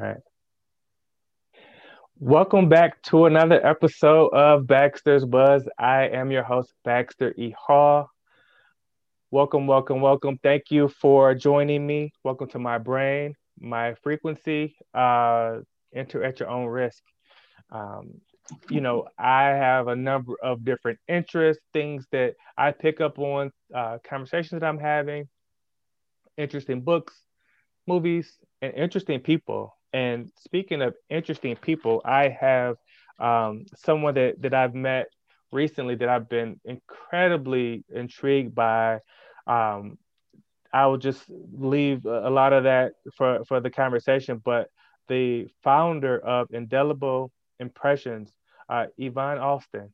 All right. Welcome back to another episode of Baxter's Buzz. I am your host, Baxter E. Hall. Welcome, welcome, welcome. Thank you for joining me. Welcome to my brain, my frequency. Enter at your own risk. I have a number of different interests, things that I pick up on, conversations that I'm having, interesting books, movies, and interesting people. And speaking of interesting people, I have someone that I've met recently that I've been incredibly intrigued by. I will just leave a lot of that for the conversation, but the founder of Indelible Impressions, Yvonne Alston.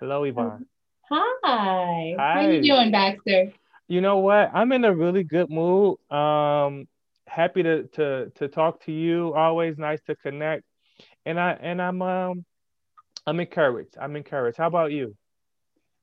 Hello, Yvonne. Hi. How are you doing, Baxter? You know what? I'm in a really good mood. Happy to talk to you. Always nice to connect. And I'm encouraged. I'm encouraged. How about you?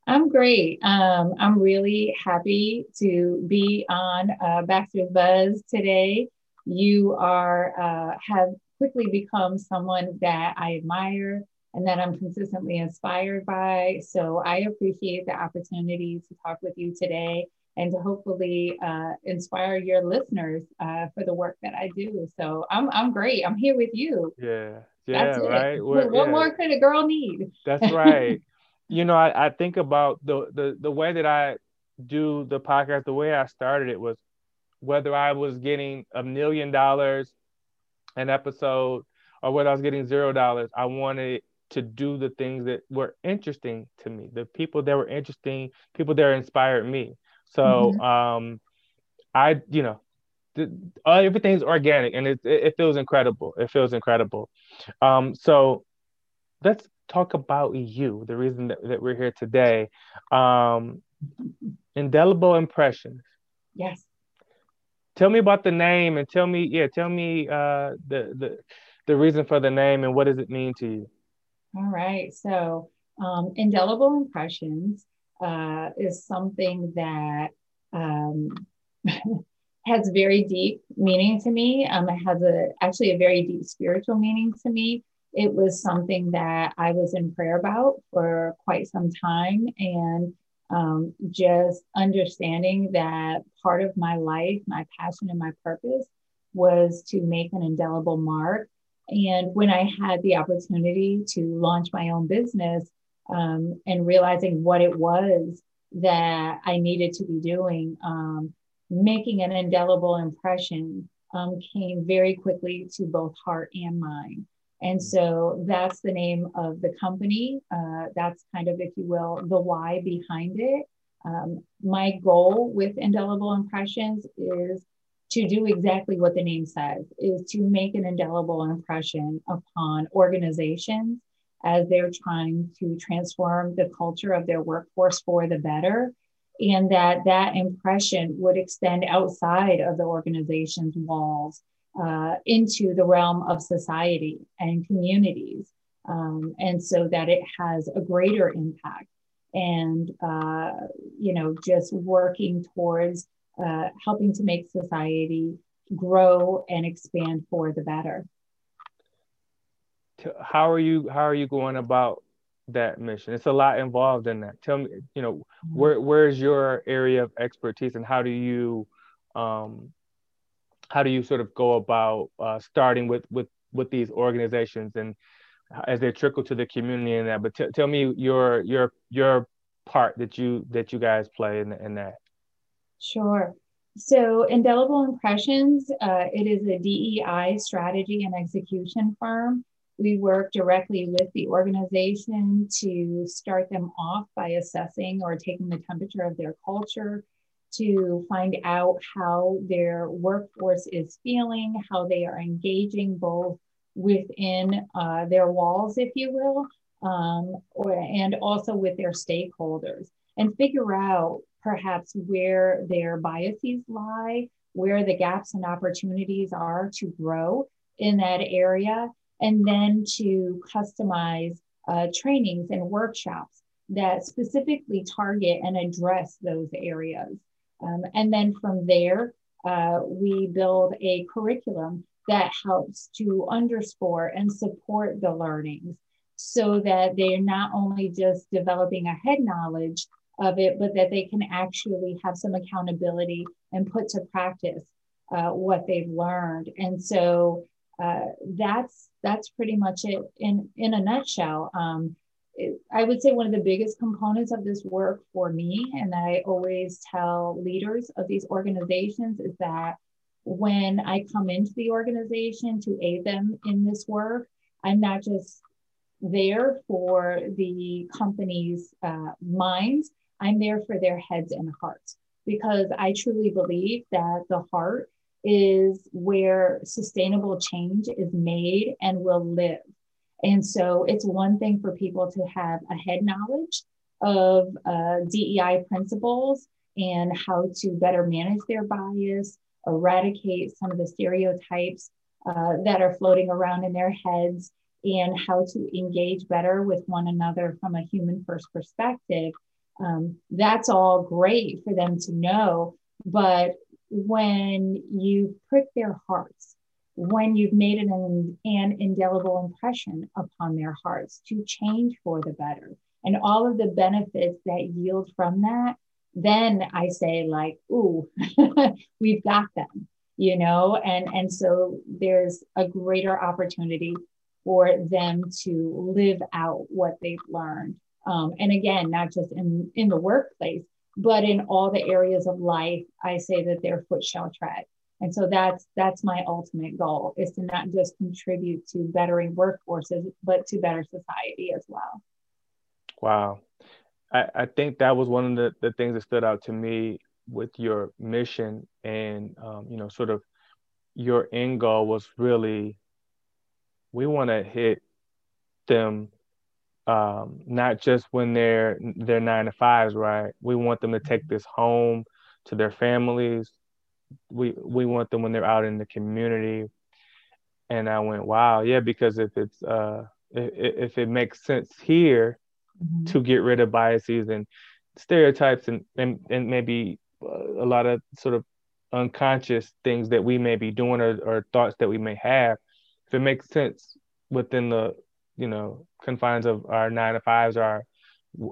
I'm great. I'm really happy to be on Baxter's Buzz today. You have quickly become someone that I admire and that I'm consistently inspired by. So I appreciate the opportunity to talk with you today and to hopefully inspire your listeners for the work that I do. So I'm great. I'm here with you. Yeah, that's right. What more could a girl need? That's right. I think about the way that I do the podcast. The way I started it was whether I was getting $1 million an episode or whether I was getting $0. I wanted to do the things that were interesting to me, the people that were interesting, people that inspired me. So everything's organic and it feels incredible. It feels incredible. So let's talk about you, the reason that we're here today. Indelible Impressions. Yes. Tell me about the name and tell me the reason for the name and what does it mean to you? All right. So Indelible Impressions is something that has very deep meaning to me. It has actually a very deep spiritual meaning to me. It was something that I was in prayer about for quite some time, and just understanding that part of my life, my passion and my purpose was to make an indelible mark. And when I had the opportunity to launch my own business, and realizing what it was that I needed to be doing, making an indelible impression came very quickly to both heart and mind. And so that's the name of the company. That's kind of, if you will, the why behind it. My goal with Indelible Impressions is to do exactly what the name says, is to make an indelible impression upon organizations as they're trying to transform the culture of their workforce for the better, and that impression would extend outside of the organization's walls into the realm of society and communities, and so that it has a greater impact. And, just working towards helping to make society grow and expand for the better. How are you going about that mission? It's a lot involved in that. Tell me, where's your area of expertise, and how do you sort of go about starting with these organizations and as they trickle to the community and that? But tell me your part that you guys play in that. Sure. So Indelible Impressions, it is a DEI strategy and execution firm. We work directly with the organization to start them off by assessing or taking the temperature of their culture to find out how their workforce is feeling, how they are engaging both within their walls, if you will, and also with their stakeholders, and figure out perhaps where their biases lie, where the gaps and opportunities are to grow in that area, and then to customize trainings and workshops that specifically target and address those areas. And then from there, we build a curriculum that helps to underscore and support the learnings so that they're not only just developing a head knowledge of it, but that they can actually have some accountability and put to practice what they've learned. And so that's pretty much it in a nutshell. I would say one of the biggest components of this work for me, and I always tell leaders of these organizations, is that when I come into the organization to aid them in this work, I'm not just there for the company's minds, I'm there for their heads and hearts, because I truly believe that the heart is where sustainable change is made and will live. And so it's one thing for people to have a head knowledge of DEI principles and how to better manage their bias, eradicate some of the stereotypes that are floating around in their heads, and how to engage better with one another from a human first perspective. That's all great for them to know, but when you prick their hearts, when you've made an indelible impression upon their hearts to change for the better, and all of the benefits that yield from that, then I say, like, ooh, we've got them, you know? And so there's a greater opportunity for them to live out what they've learned. And again, not just in the workplace, but in all the areas of life, I say that their foot shall tread. And so that's my ultimate goal, is to not just contribute to bettering workforces, but to better society as well. Wow. I think that was one of the things that stood out to me with your mission, and, you know, sort of your end goal was really, we want to hit them, not just when they're 9 to 5s, right? We want them to take this home to their families. We want them when they're out in the community. And I went, wow, yeah, because if it's if it makes sense here, mm-hmm. to get rid of biases and stereotypes and maybe a lot of sort of unconscious things that we may be doing or thoughts that we may have, if it makes sense within the, you know, confines of our 9 to 5s,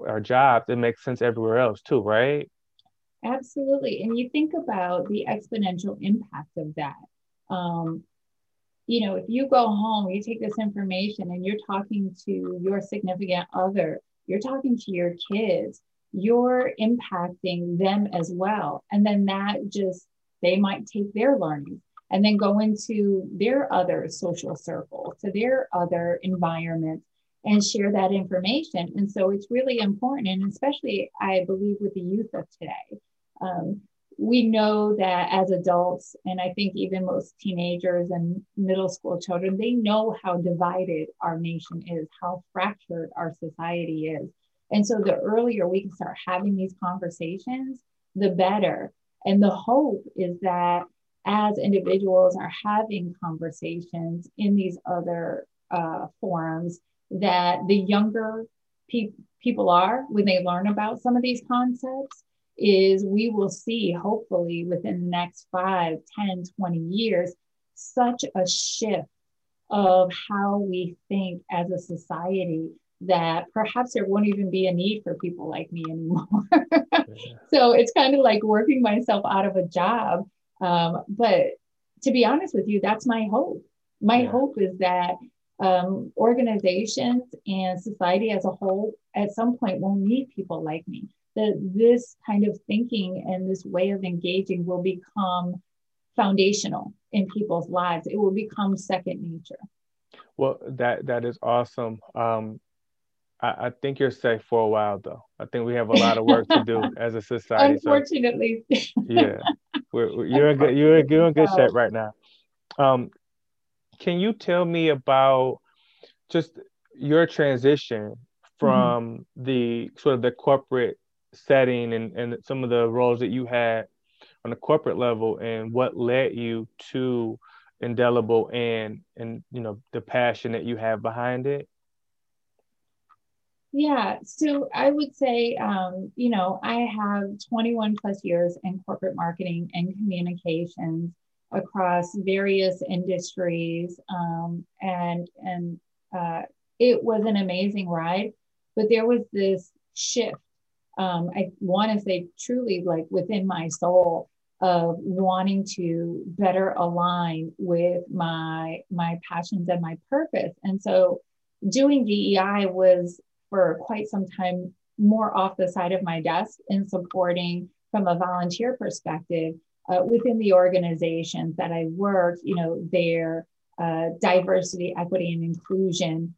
our jobs, it makes sense everywhere else too, right? Absolutely. And you think about the exponential impact of that. You know, if you go home, you take this information and you're talking to your significant other, you're talking to your kids, you're impacting them as well. And then that just, they might take their learning and then go into their other social circles, to their other environments, and share that information. And so it's really important. And especially, I believe, with the youth of today. We know that as adults, and I think even most teenagers and middle school children, they know how divided our nation is, how fractured our society is. And so the earlier we can start having these conversations, the better. And the hope is that as individuals are having conversations in these other forums, that the younger people are, when they learn about some of these concepts, is we will see, hopefully within the next 5, 10, 20 years, such a shift of how we think as a society that perhaps there won't even be a need for people like me anymore. Yeah. So it's kind of like working myself out of a job. But to be honest with you, that's my hope. My hope is that organizations and society as a whole at some point will need people like me, that this kind of thinking and this way of engaging will become foundational in people's lives. It will become second nature. Well, that is awesome. I think you're safe for a while, though. I think we have a lot of work to do as a society. Unfortunately. So, yeah, you're in good shape right now. Can you tell me about just your transition from mm-hmm. the sort of the corporate setting and some of the roles that you had on the corporate level, and what led you to Indelible and you know, the passion that you have behind it? Yeah, so I would say, you know, I have 21 plus years in corporate marketing and communications. across various industries, and it was an amazing ride. But there was this shift, I want to say truly like within my soul, of wanting to better align with my passions and my purpose. And so doing DEI was for quite some time more off the side of my desk, in supporting from a volunteer perspective within the organizations that I work, you know, their diversity, equity, and inclusion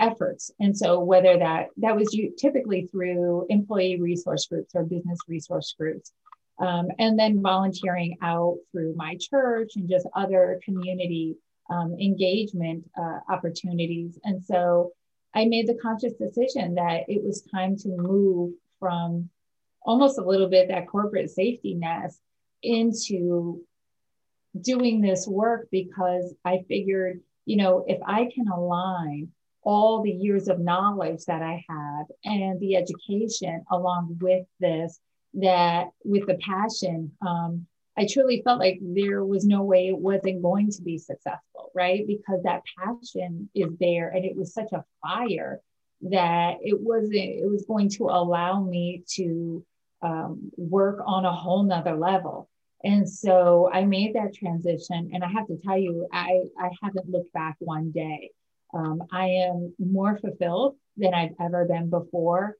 efforts. And so whether that was typically through employee resource groups or business resource groups, and then volunteering out through my church and just other community engagement opportunities. And so I made the conscious decision that it was time to move from almost a little bit that corporate safety net into doing this work, because I figured, you know, if I can align all the years of knowledge that I have and the education along with this, that with the passion, I truly felt like there was no way it wasn't going to be successful, right? Because that passion is there, and it was such a fire that it was going to allow me to work on a whole nother level. And so I made that transition, and I have to tell you, I haven't looked back one day. I am more fulfilled than I've ever been before.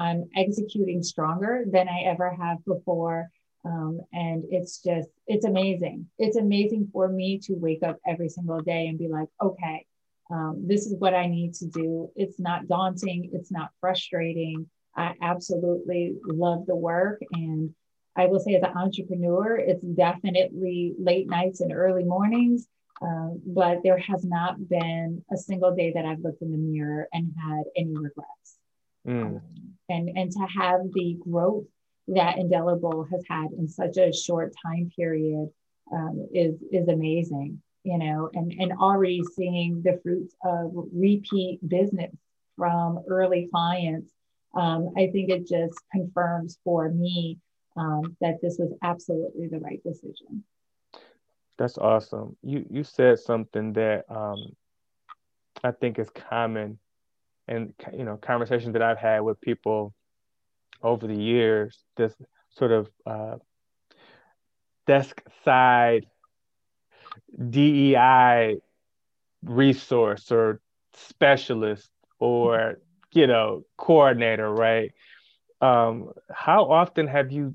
I'm executing stronger than I ever have before. And it's amazing. It's amazing for me to wake up every single day and be like, okay, this is what I need to do. It's not daunting. It's not frustrating. I absolutely love the work. And I will say, as an entrepreneur, it's definitely late nights and early mornings. But there has not been a single day that I've looked in the mirror and had any regrets. And to have the growth that Indelible has had in such a short time period is amazing, you know, and already seeing the fruits of repeat business from early clients. I think it just confirms for me that this was absolutely the right decision. That's awesome. You said something that I think is common, and, you know, conversations that I've had with people over the years, this sort of desk side DEI resource or specialist or, you know, coordinator, right? How often have you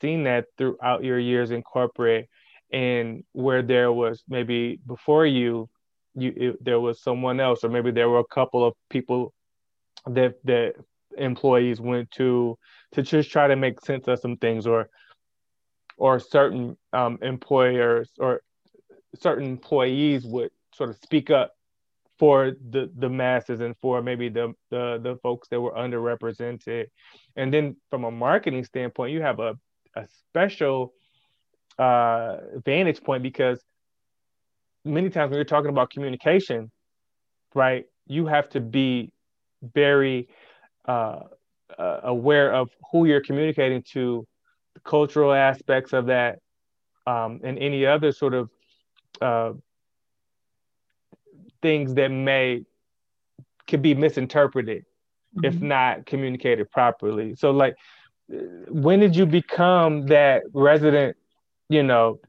seen that throughout your years in corporate, and where there was maybe before you, there was someone else, or maybe there were a couple of people that employees went to just try to make sense of some things, or certain employers or certain employees would sort of speak up for the masses and for maybe the folks that were underrepresented. And then from a marketing standpoint, you have a special vantage point, because many times when you're talking about communication, right, you have to be very aware of who you're communicating to, the cultural aspects of that, and any other sort of things that could be misinterpreted, mm-hmm. if not communicated properly. So, like, when did you become that resident, you know,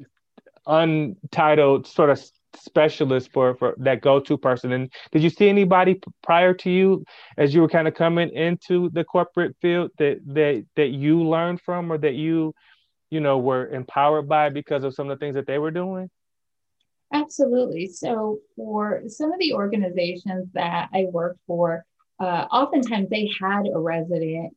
untitled sort of specialist for that go-to person? And did you see anybody prior to you, as you were kind of coming into the corporate field, that you learned from, or that you know, were empowered by because of some of the things that they were doing? Absolutely. So for some of the organizations that I worked for, oftentimes they had a resident,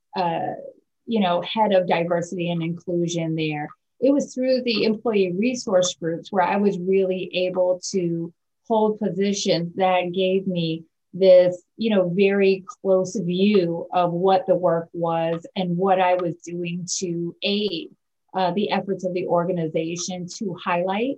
you know, head of diversity and inclusion there. It was through the employee resource groups where I was really able to hold positions that gave me this, you know, very close view of what the work was and what I was doing to aid the efforts of the organization to highlight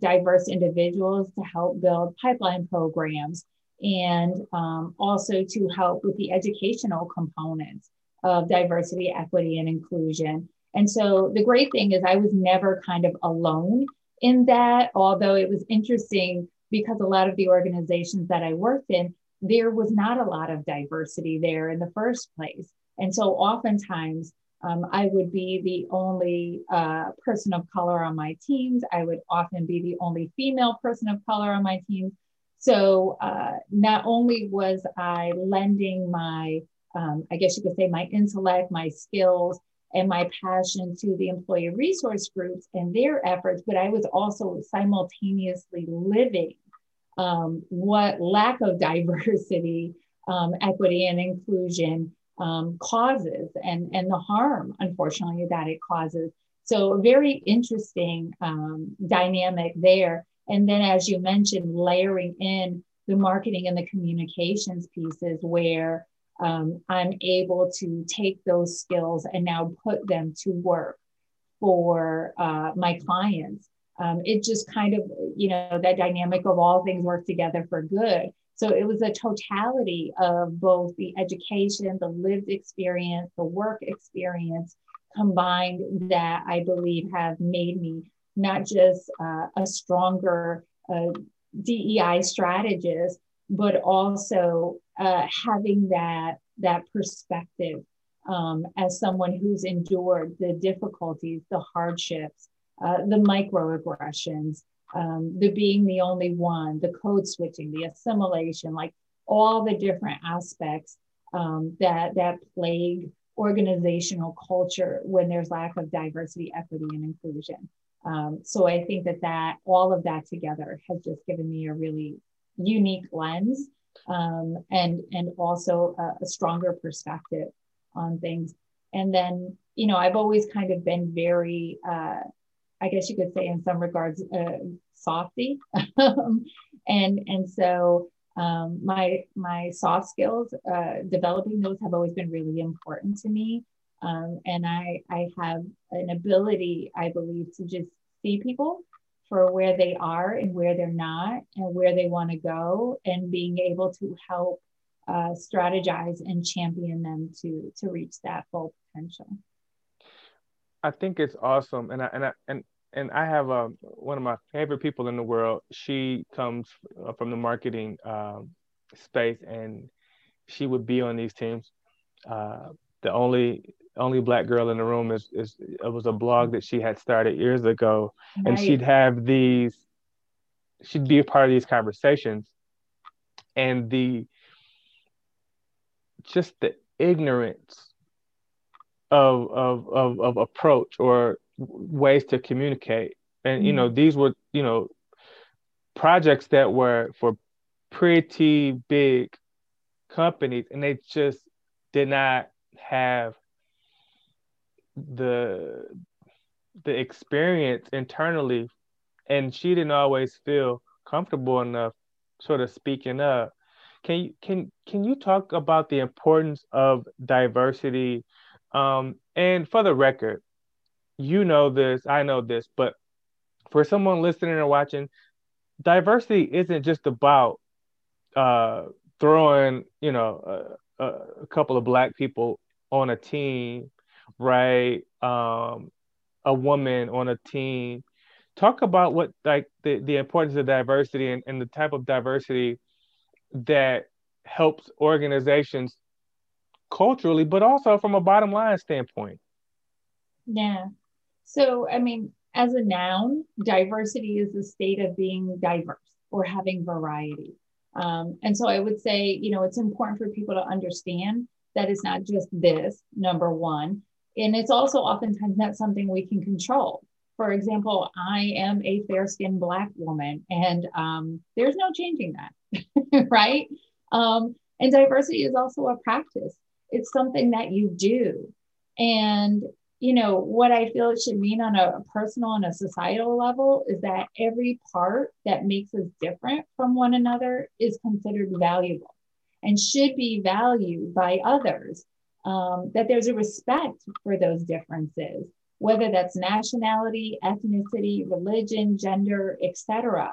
diverse individuals, to help build pipeline programs, and also to help with the educational components of diversity, equity, and inclusion. And so the great thing is I was never kind of alone in that, although it was interesting because a lot of the organizations that I worked in, there was not a lot of diversity there in the first place. And so oftentimes I would be the only person of color on my teams. I would often be the only female person of color on my team. So not only was I lending my, I guess you could say my intellect, my skills, and my passion to the employee resource groups and their efforts, but I was also simultaneously living what lack of diversity, equity, and inclusion causes and the harm, unfortunately, that it causes. So a very interesting dynamic there. And then, as you mentioned, layering in the marketing and the communications pieces where I'm able to take those skills and now put them to work for my clients. It just kind of, you know, that dynamic of all things work together for good. So it was a totality of both the education, the lived experience, the work experience combined that I believe have made me not just a stronger DEI strategist, but also having that perspective as someone who's endured the difficulties, the hardships, the microaggressions, the being the only one, the code switching, the assimilation, like all the different aspects that plague organizational culture when there's lack of diversity, equity, and inclusion. So I think that all of that together has just given me a really unique lens and also a stronger perspective on things. And then, you know, I've always kind of been very, I guess you could say in some regards, softy. and so my soft skills, developing those have always been really important to me. And I have an ability, I believe, to just see people for where they are and where they're not and where they want to go, and being able to help strategize and champion them to reach that full potential. I think it's awesome. And I have one of my favorite people in the world. She comes from the marketing space, and she would be on these teams. The only Black girl in the room is it was a blog that she had started years ago. Nice. And she'd be a part of these conversations, and the ignorance of approach or ways to communicate. And, you know, these were, you know, projects that were for pretty big companies, and they just did not have the experience internally, and she didn't always feel comfortable enough sort of speaking up. Can you talk about the importance of diversity? And for the record, you know this, I know this, but for someone listening or watching, diversity isn't just about throwing, you know, a couple of Black people on a team, right? A woman on a team. Talk about what, like, the importance of diversity and the type of diversity that helps organizations culturally, but also from a bottom line standpoint. Yeah. So, I mean, as a noun, diversity is the state of being diverse or having variety. And so I would say, you know, it's important for people to understand that it's not just this, number one. And it's also oftentimes not something we can control. For example, I am a fair-skinned Black woman, and there's no changing that, right? And diversity is also a practice. It's something that you do. And, you know, what I feel it should mean on a personal and a societal level is that every part that makes us different from one another is considered valuable and should be valued by others, that there's a respect for those differences, whether that's nationality, ethnicity, religion, gender, etc.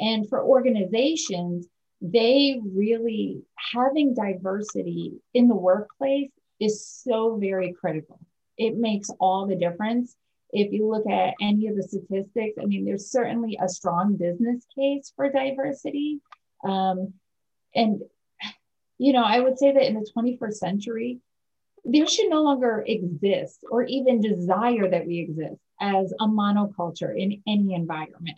And for organizations, they really having diversity in the workplace is so very critical. it makes all the difference. If you look at any of the statistics, I mean, there's certainly a strong business case for diversity. And, you know, I would say that in the 21st century, there should no longer exist or even desire that we exist as a monoculture in any environment.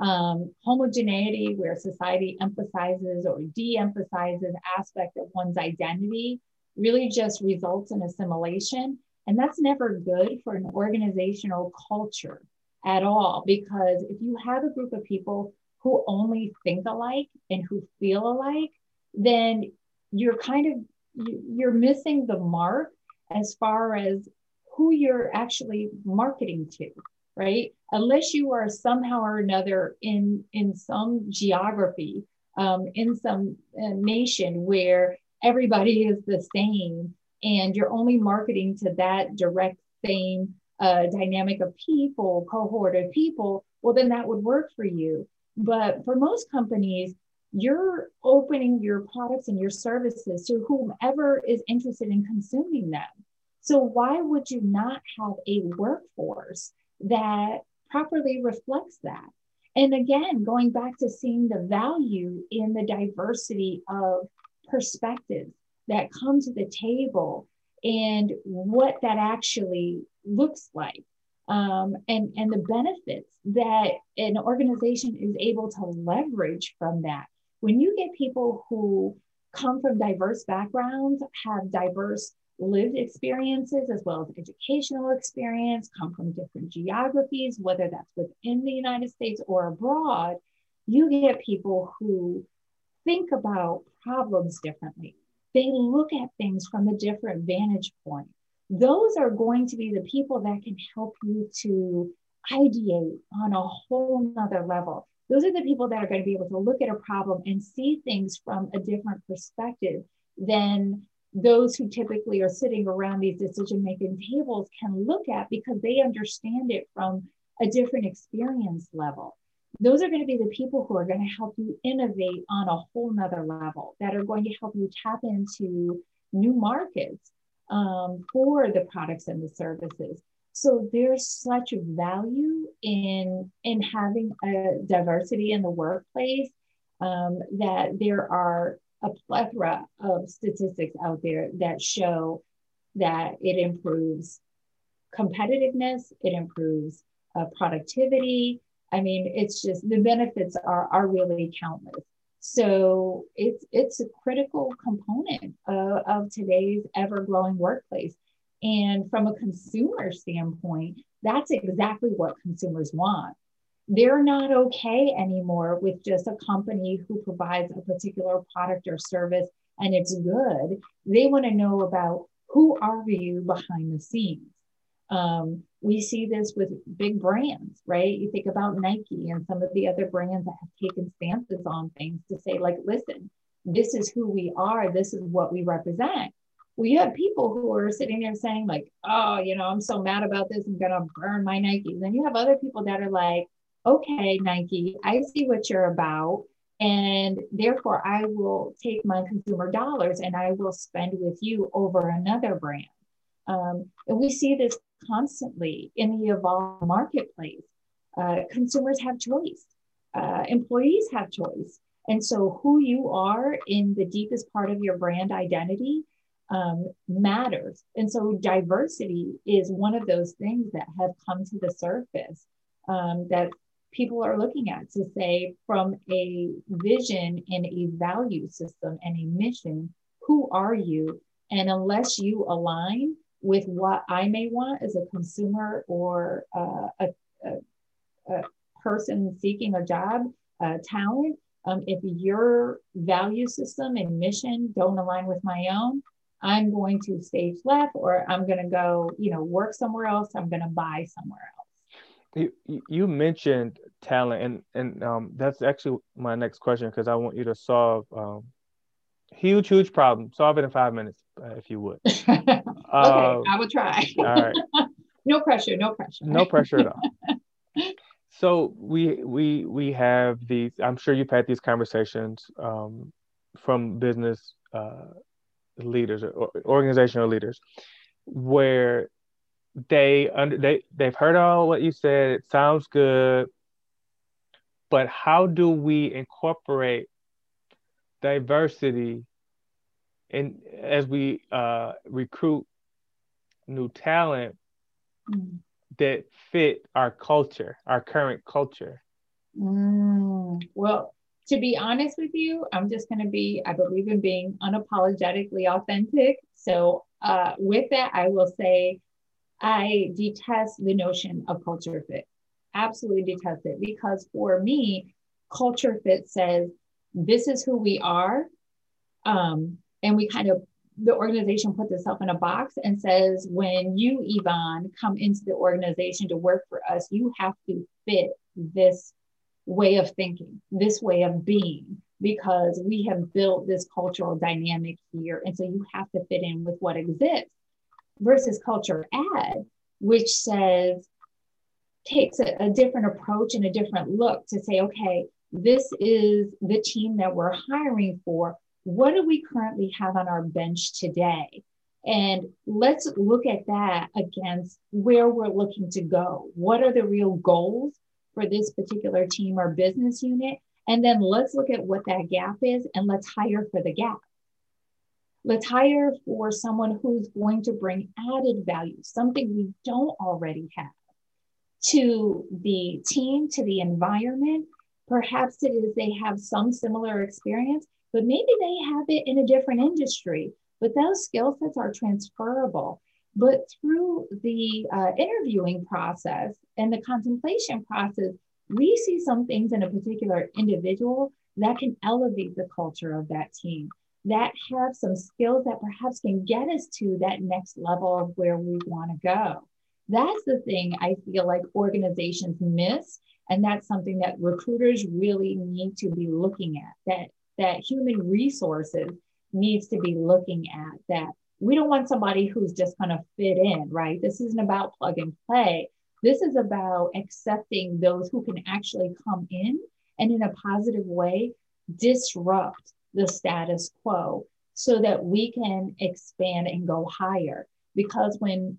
Homogeneity, where society emphasizes or de-emphasizes aspect of one's identity, really just results in assimilation. And that's never good for an organizational culture at all, because if you have a group of people who only think alike and who feel alike, then you're kind of, you're missing the mark as far as who you're actually marketing to, right? Unless you are somehow or another in some geography, in some nation where everybody is the same, and you're only marketing to that direct same dynamic of people, cohort of people, well, then that would work for you. But for most companies, you're opening your products and your services to whomever is interested in consuming them. So why would you not have a workforce that properly reflects that? And again, going back to seeing the value in the diversity of perspectives that come to the table and what that actually looks like, and the benefits that an organization is able to leverage from that. When you get people who come from diverse backgrounds, have diverse lived experiences, as well as educational experience, come from different geographies, whether that's within the United States or abroad, you get people who think about problems differently. They look at things from a different vantage point. Those are going to be the people that can help you to ideate on a whole nother level. Those are the people that are going to be able to look at a problem and see things from a different perspective than those who typically are sitting around these decision-making tables can look at, because they understand it from a different experience level. Those are going to be the people who are going to help you innovate on a whole nother level, that are going to help you tap into new markets for the products and the services. So there's such value in having a diversity in the workplace, that there are a plethora of statistics out there that show that it improves competitiveness, it improves productivity. I mean, it's just, the benefits are really countless. So it's a critical component of today's ever-growing workplace. And from a consumer standpoint, that's exactly what consumers want. They're not okay anymore with just a company who provides a particular product or service and it's good. They want to know about, who are you behind the scenes? We see this with big brands, right? You think about Nike and some of the other brands that have taken stances on things to say, like, listen, this is who we are. This is what we represent. Well, you have people who are sitting there saying, like, oh, you know, I'm so mad about this. I'm going to burn my Nike. Then you have other people that are like, okay, Nike, I see what you're about. And therefore, I will take my consumer dollars and I will spend with you over another brand. And we see this constantly in the evolving marketplace. Consumers have choice. Employees have choice. And so who you are in the deepest part of your brand identity matters. And so diversity is one of those things that have come to the surface that people are looking at to say, from a vision and a value system and a mission, who are you? And unless you align with what I may want as a consumer or a person seeking a job, talent, if your value system and mission don't align with my own, I'm going to stage left, or I'm going to go, you know, work somewhere else. I'm going to buy somewhere else. You mentioned talent, and that's actually my next question, because I want you to solve huge problem. Solve it in 5 minutes, if you would. Okay, I will try. All right. No pressure. No pressure at all. So we have these, I'm sure you've had these conversations from business leaders or organizational leaders, where they've heard all what you said. It sounds good, but how do we incorporate diversity in as we recruit new talent that fit our culture, our current culture? Well, to be honest with you, I'm just going to be, I believe in being unapologetically authentic. So with that, I will say I detest the notion of culture fit. Absolutely detest it, because for me, culture fit says, this is who we are. And we kind of, the organization puts itself in a box and says, when you, Yvonne, come into the organization to work for us, you have to fit this way of thinking, this way of being, because we have built this cultural dynamic here. And so you have to fit in with what exists, versus culture add, which says, takes a different approach and a different look to say, okay, this is the team that we're hiring for. What do we currently have on our bench today? And let's look at that against where we're looking to go. What are the real goals for this particular team or business unit? And then let's look at what that gap is, and let's hire for the gap. Let's hire for someone who's going to bring added value, something we don't already have, to the team, to the environment. Perhaps it is they have some similar experience, but maybe they have it in a different industry, but those skill sets are transferable. But through the interviewing process and the contemplation process, we see some things in a particular individual that can elevate the culture of that team, that have some skills that perhaps can get us to that next level of where we want to go. That's the thing I feel like organizations miss. And that's something that recruiters really need to be looking at, that human resources needs to be looking at, that we don't want somebody who's just going to fit in, right? This isn't about plug and play. This is about accepting those who can actually come in and in a positive way, disrupt the status quo so that we can expand and go higher. Because when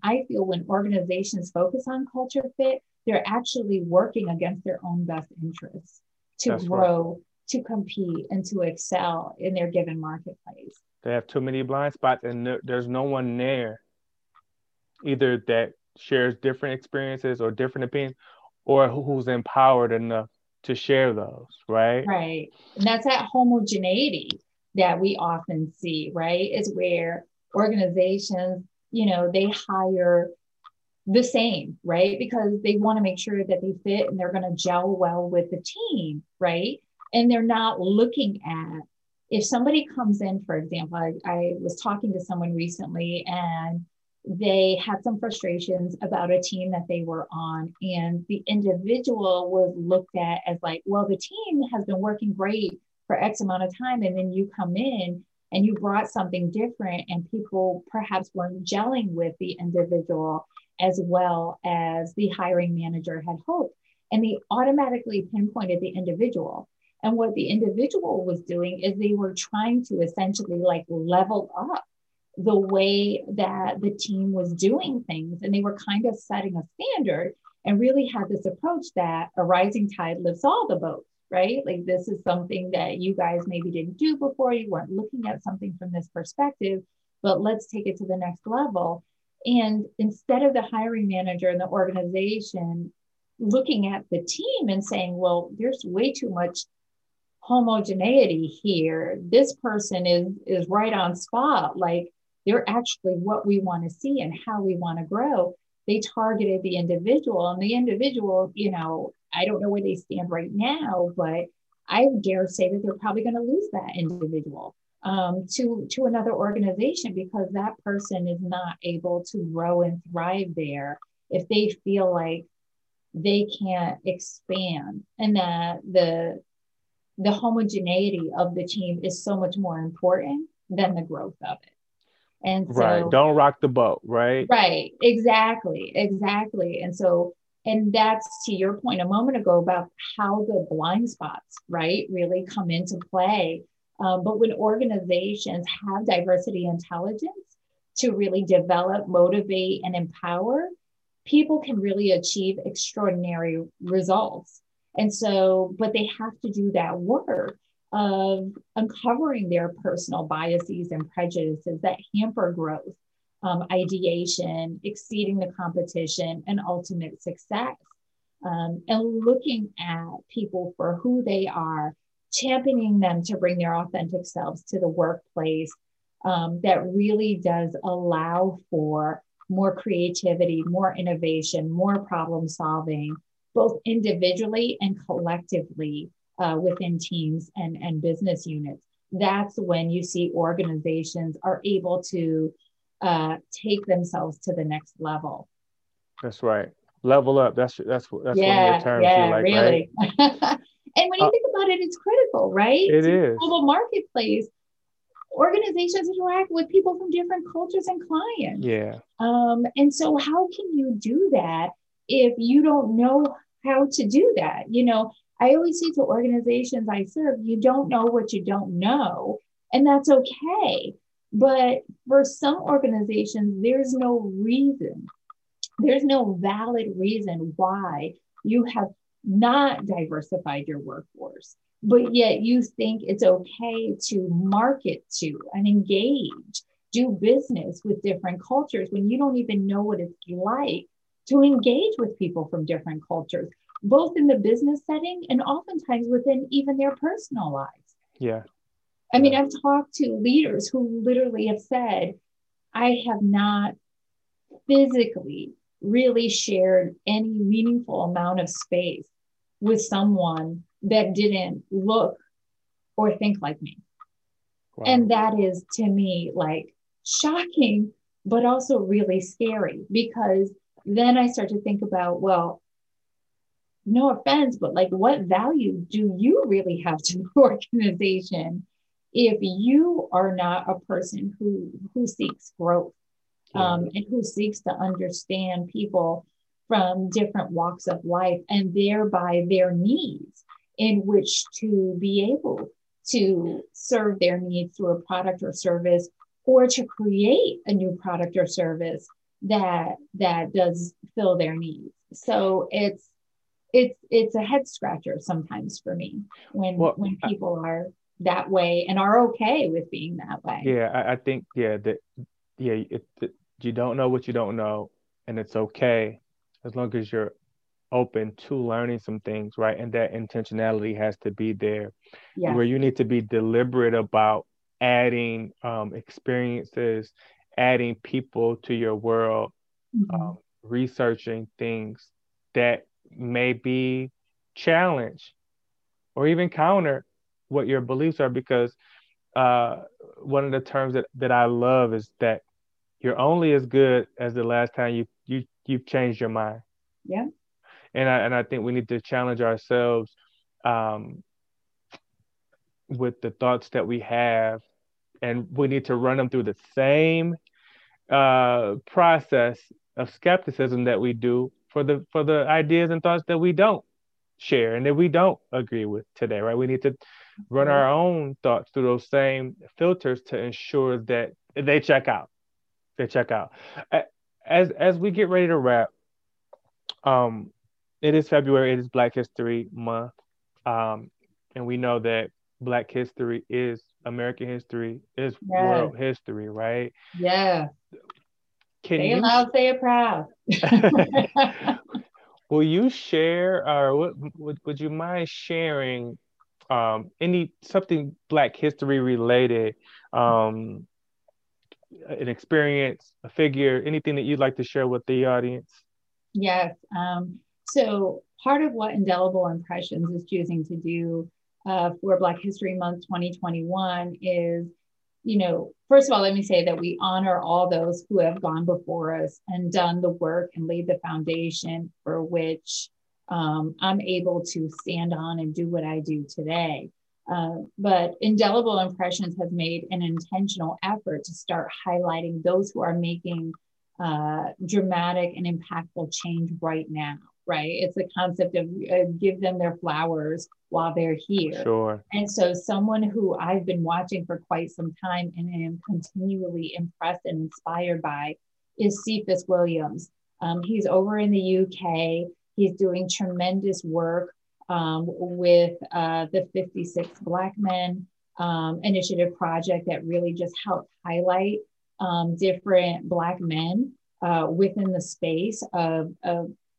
organizations focus on culture fit, they're actually working against their own best interests to grow, to compete, and to excel in their given marketplace. They have too many blind spots, and there's no one there either that shares different experiences or different opinions, or who's empowered enough to share those, right? Right. And that's that homogeneity that we often see, right? Is where organizations, they hire the same, right? Because they want to make sure that they fit and they're going to gel well with the team, right? And they're not looking at, if somebody comes in, for example, I was talking to someone recently and they had some frustrations about a team that they were on. And the individual was looked at as like, well, the team has been working great for X amount of time. And then you come in and you brought something different, and people perhaps weren't gelling with the individual as well as the hiring manager had hoped. And they automatically pinpointed the individual. And what the individual was doing is they were trying to essentially like level up the way that the team was doing things. And they were kind of setting a standard and really had this approach that a rising tide lifts all the boats, right? Like, this is something that you guys maybe didn't do before. You weren't looking at something from this perspective, but let's take it to the next level. And instead of the hiring manager and the organization looking at the team and saying, well, there's way too much homogeneity here. This person is right on spot. Like, they're actually what we want to see and how we want to grow. They targeted the individual, and the individual, I don't know where they stand right now, but I dare say that they're probably going to lose that individual to another organization, because that person is not able to grow and thrive there if they feel like they can't expand, and that the homogeneity of the team is so much more important than the growth of it. And so, right, don't rock the boat, right? Right, exactly. And that's to your point a moment ago about how the blind spots, right, really come into play. But when organizations have diversity intelligence to really develop, motivate, and empower, people can really achieve extraordinary results. And so, but they have to do that work of uncovering their personal biases and prejudices that hamper growth, ideation, exceeding the competition, and ultimate success. And looking at people for who they are, championing them to bring their authentic selves to the workplace, that really does allow for more creativity, more innovation, more problem solving, both individually and collectively within teams and business units. That's when you see organizations are able to take themselves to the next level. That's right. Level up. That's one of the terms you like, really. Right? And when you think about it, it's critical, right? It is. Global marketplace. Organizations interact with people from different cultures and clients. Yeah. And so how can you do that if you don't know how to do that? You know, I always say to organizations I serve, you don't know what you don't know, and that's okay. But for some organizations, there's no reason. There's no valid reason why you have not diversified your workforce, but yet you think it's okay to market to and engage, do business with different cultures when you don't even know what it's like to engage with people from different cultures, both in the business setting and oftentimes within even their personal lives. Yeah. I mean, I've talked to leaders who literally have said, I have not physically really shared any meaningful amount of space with someone that didn't look or think like me. Wow. And that is, to me, like shocking, but also really scary, because then I start to think about, well, no offense, but like, what value do you really have to the organization if you are not a person who seeks growth? And who seeks to understand people from different walks of life and thereby their needs in which to be able to serve their needs through a product or service, or to create a new product or service that does fill their needs. So it's a head scratcher sometimes for me when people are that way and are okay with being that way. Yeah, I think, you don't know what you don't know, and it's okay as long as you're open to learning some things, right? And that intentionality has to be there, where you need to be deliberate about adding experiences, adding people to your world, researching things that may be challenged or even counter what your beliefs are, because one of the terms that I love is that you're only as good as the last time you've changed your mind. Yeah. And I think we need to challenge ourselves with the thoughts that we have, and we need to run them through the same process of skepticism that we do for the ideas and thoughts that we don't share and that we don't agree with today, right? We need to run our own thoughts through those same filters to ensure that they check out. As we get ready to wrap, it is February, it is Black History Month. And we know that Black history is American history, is world history, right? Yeah. Say it loud, say it proud. Will you share, or would you mind sharing something Black history related, an experience, a figure, anything that you'd like to share with the audience? Yes. So part of what Indelible Impressions is choosing to do for Black History Month 2021 is, you know, first of all, let me say that we honor all those who have gone before us and done the work and laid the foundation for which I'm able to stand on and do what I do today. But Indelible Impressions has made an intentional effort to start highlighting those who are making dramatic and impactful change right now, right? It's the concept of give them their flowers while they're here. Sure. And so someone who I've been watching for quite some time and am continually impressed and inspired by is Cephas Williams. He's over in the UK. He's doing tremendous work with the 56 Black Men initiative project that really just helped highlight different Black men within the space of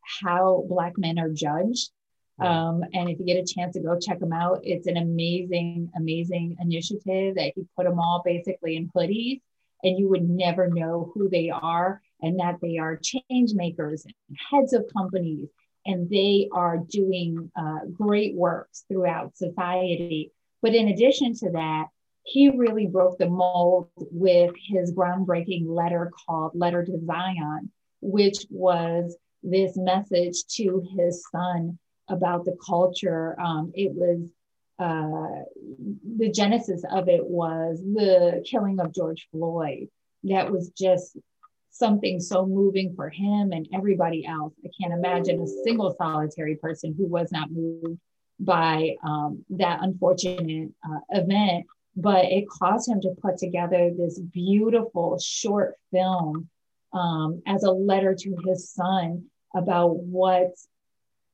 how Black men are judged. And if you get a chance to go check them out, it's an amazing, amazing initiative that you put them all basically in hoodies and you would never know who they are and that they are change makers and heads of companies. And they are doing great works throughout society. But in addition to that, he really broke the mold with his groundbreaking letter called Letter to Zion, which was this message to his son about the culture. It was, the genesis of it was the killing of George Floyd. That was just something so moving for him and everybody else. I can't imagine a single solitary person who was not moved by that unfortunate event, but it caused him to put together this beautiful short film as a letter to his son about what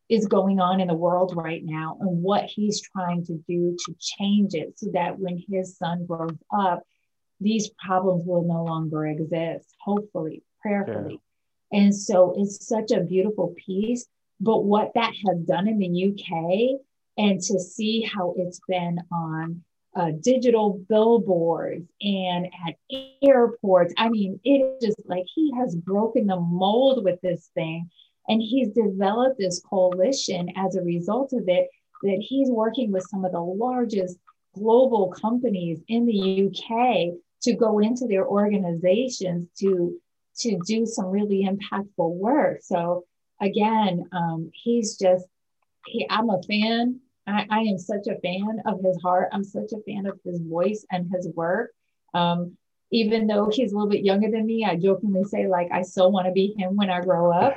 is going on in the world right now and what he's trying to do to change it so that when his son grows up, these problems will no longer exist, hopefully, prayerfully. Yeah. And so it's such a beautiful piece, but what that has done in the UK and to see how it's been on digital billboards and at airports, I mean, it's just like he has broken the mold with this thing. And he's developed this coalition as a result of it, that he's working with some of the largest global companies in the UK to go into their organizations to do some really impactful work. So again, I'm a fan. I am such a fan of his heart. I'm such a fan of his voice and his work. Even though he's a little bit younger than me, I jokingly say, like, I so want to be him when I grow up.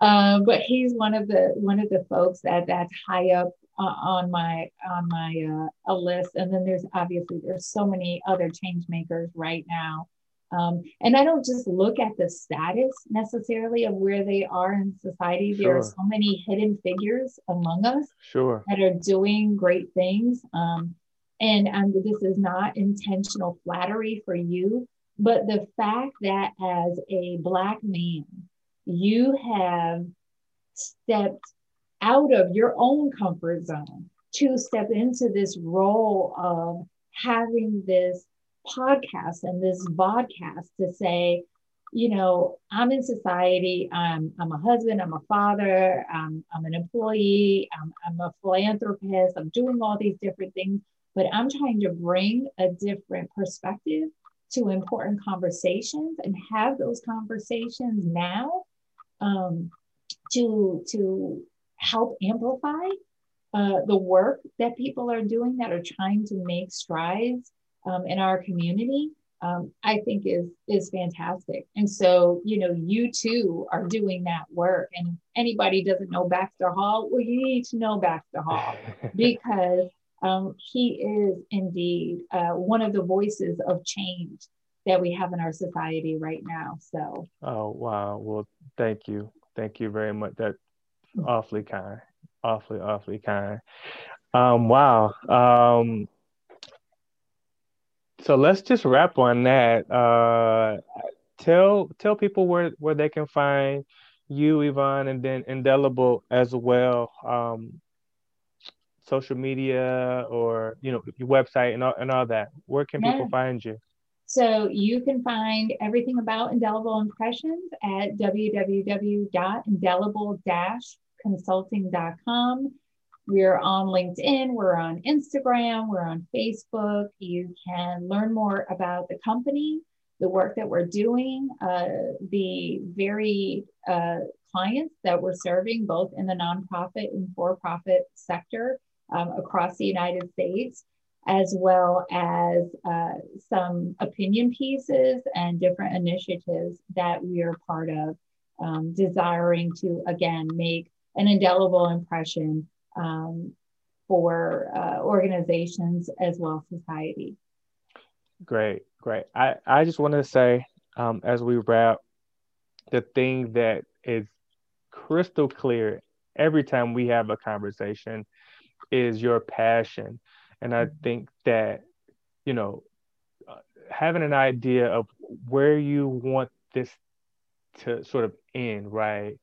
But he's one of the folks that's high up on my list. And then there's so many other change makers right now. And I don't just look at the status necessarily of where they are in society. Sure. There are so many hidden figures among us that are doing great things. And this is not intentional flattery for you, but the fact that as a Black man, you have stepped out of your own comfort zone to step into this role of having this podcast and this vodcast to say, you know, I'm in society, I'm a husband, I'm a father, I'm an employee, I'm a philanthropist, I'm doing all these different things. But I'm trying to bring a different perspective to important conversations and have those conversations now to help amplify the work that people are doing that are trying to make strides in our community, I think is fantastic. And so, you know, you too are doing that work. And if anybody doesn't know Baxter Hall, well, you need to know Baxter Hall because he is indeed one of the voices of change that we have in our society right now. So. Oh, wow. Well, thank you. Thank you very much. That's awfully kind. Awfully, awfully kind. Wow. So let's just wrap on that. Tell people where they can find you, Yvonne, and then Indelible as well. Social media or, you know, your website and all that. Where can people find you? So you can find everything about Indelible Impressions at www.indelible-consulting.com. We're on LinkedIn, we're on Instagram, we're on Facebook. You can learn more about the company, the work that we're doing, the very clients that we're serving, both in the nonprofit and for-profit sector across the United States, as well as some opinion pieces and different initiatives that we are part of, desiring to, again, make an indelible impression for organizations as well as society. Great. I just want to say, as we wrap, the thing that is crystal clear every time we have a conversation is your passion. And I think that, you know, having an idea of where you want this to sort of end, right?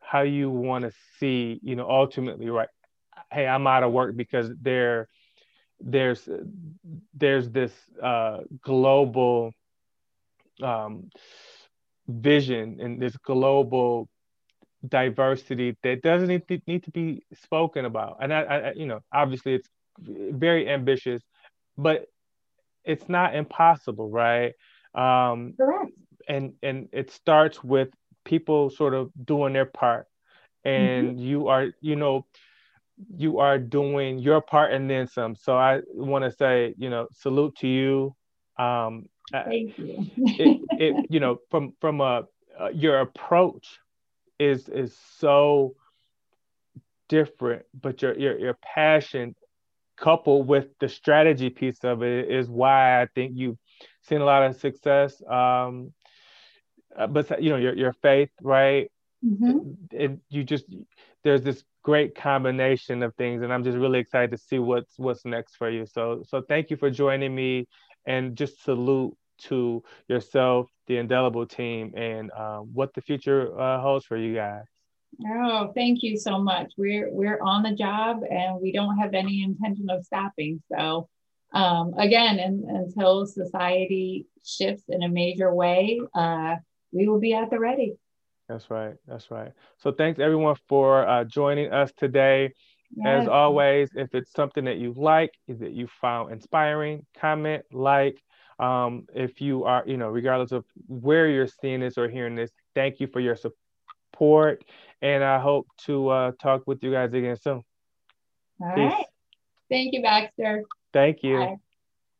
How you want to see, you know, ultimately, right? Hey, I'm out of work because there's this global vision and this global diversity that doesn't need to be spoken about. And I you know, obviously it's very ambitious, but it's not impossible, right? Correct. And it starts with people sort of doing their part, and mm-hmm. you are doing your part and then some. So I want to say, you know, salute to you. Thank you. it you know, from your approach is so different, but your passion coupled with the strategy piece of it is why I think you've seen a lot of success. But you know, your faith, right? Mm-hmm. And you just, there's this great combination of things, and I'm just really excited to see what's next for you. So thank you for joining me, and just salute to yourself, the Indelible team, and what the future holds for you guys. Oh, thank you so much. We're on the job, and we don't have any intention of stopping. So again, until society shifts in a major way, we will be at the ready. That's right. That's right. So thanks everyone for joining us today. Yes. As always, if it's something that you like, that you found inspiring, comment, like. If you are, you know, regardless of where you're seeing this or hearing this, thank you for your support. And I hope to talk with you guys again soon. All right. Thank you, Baxter. Thank you. Bye.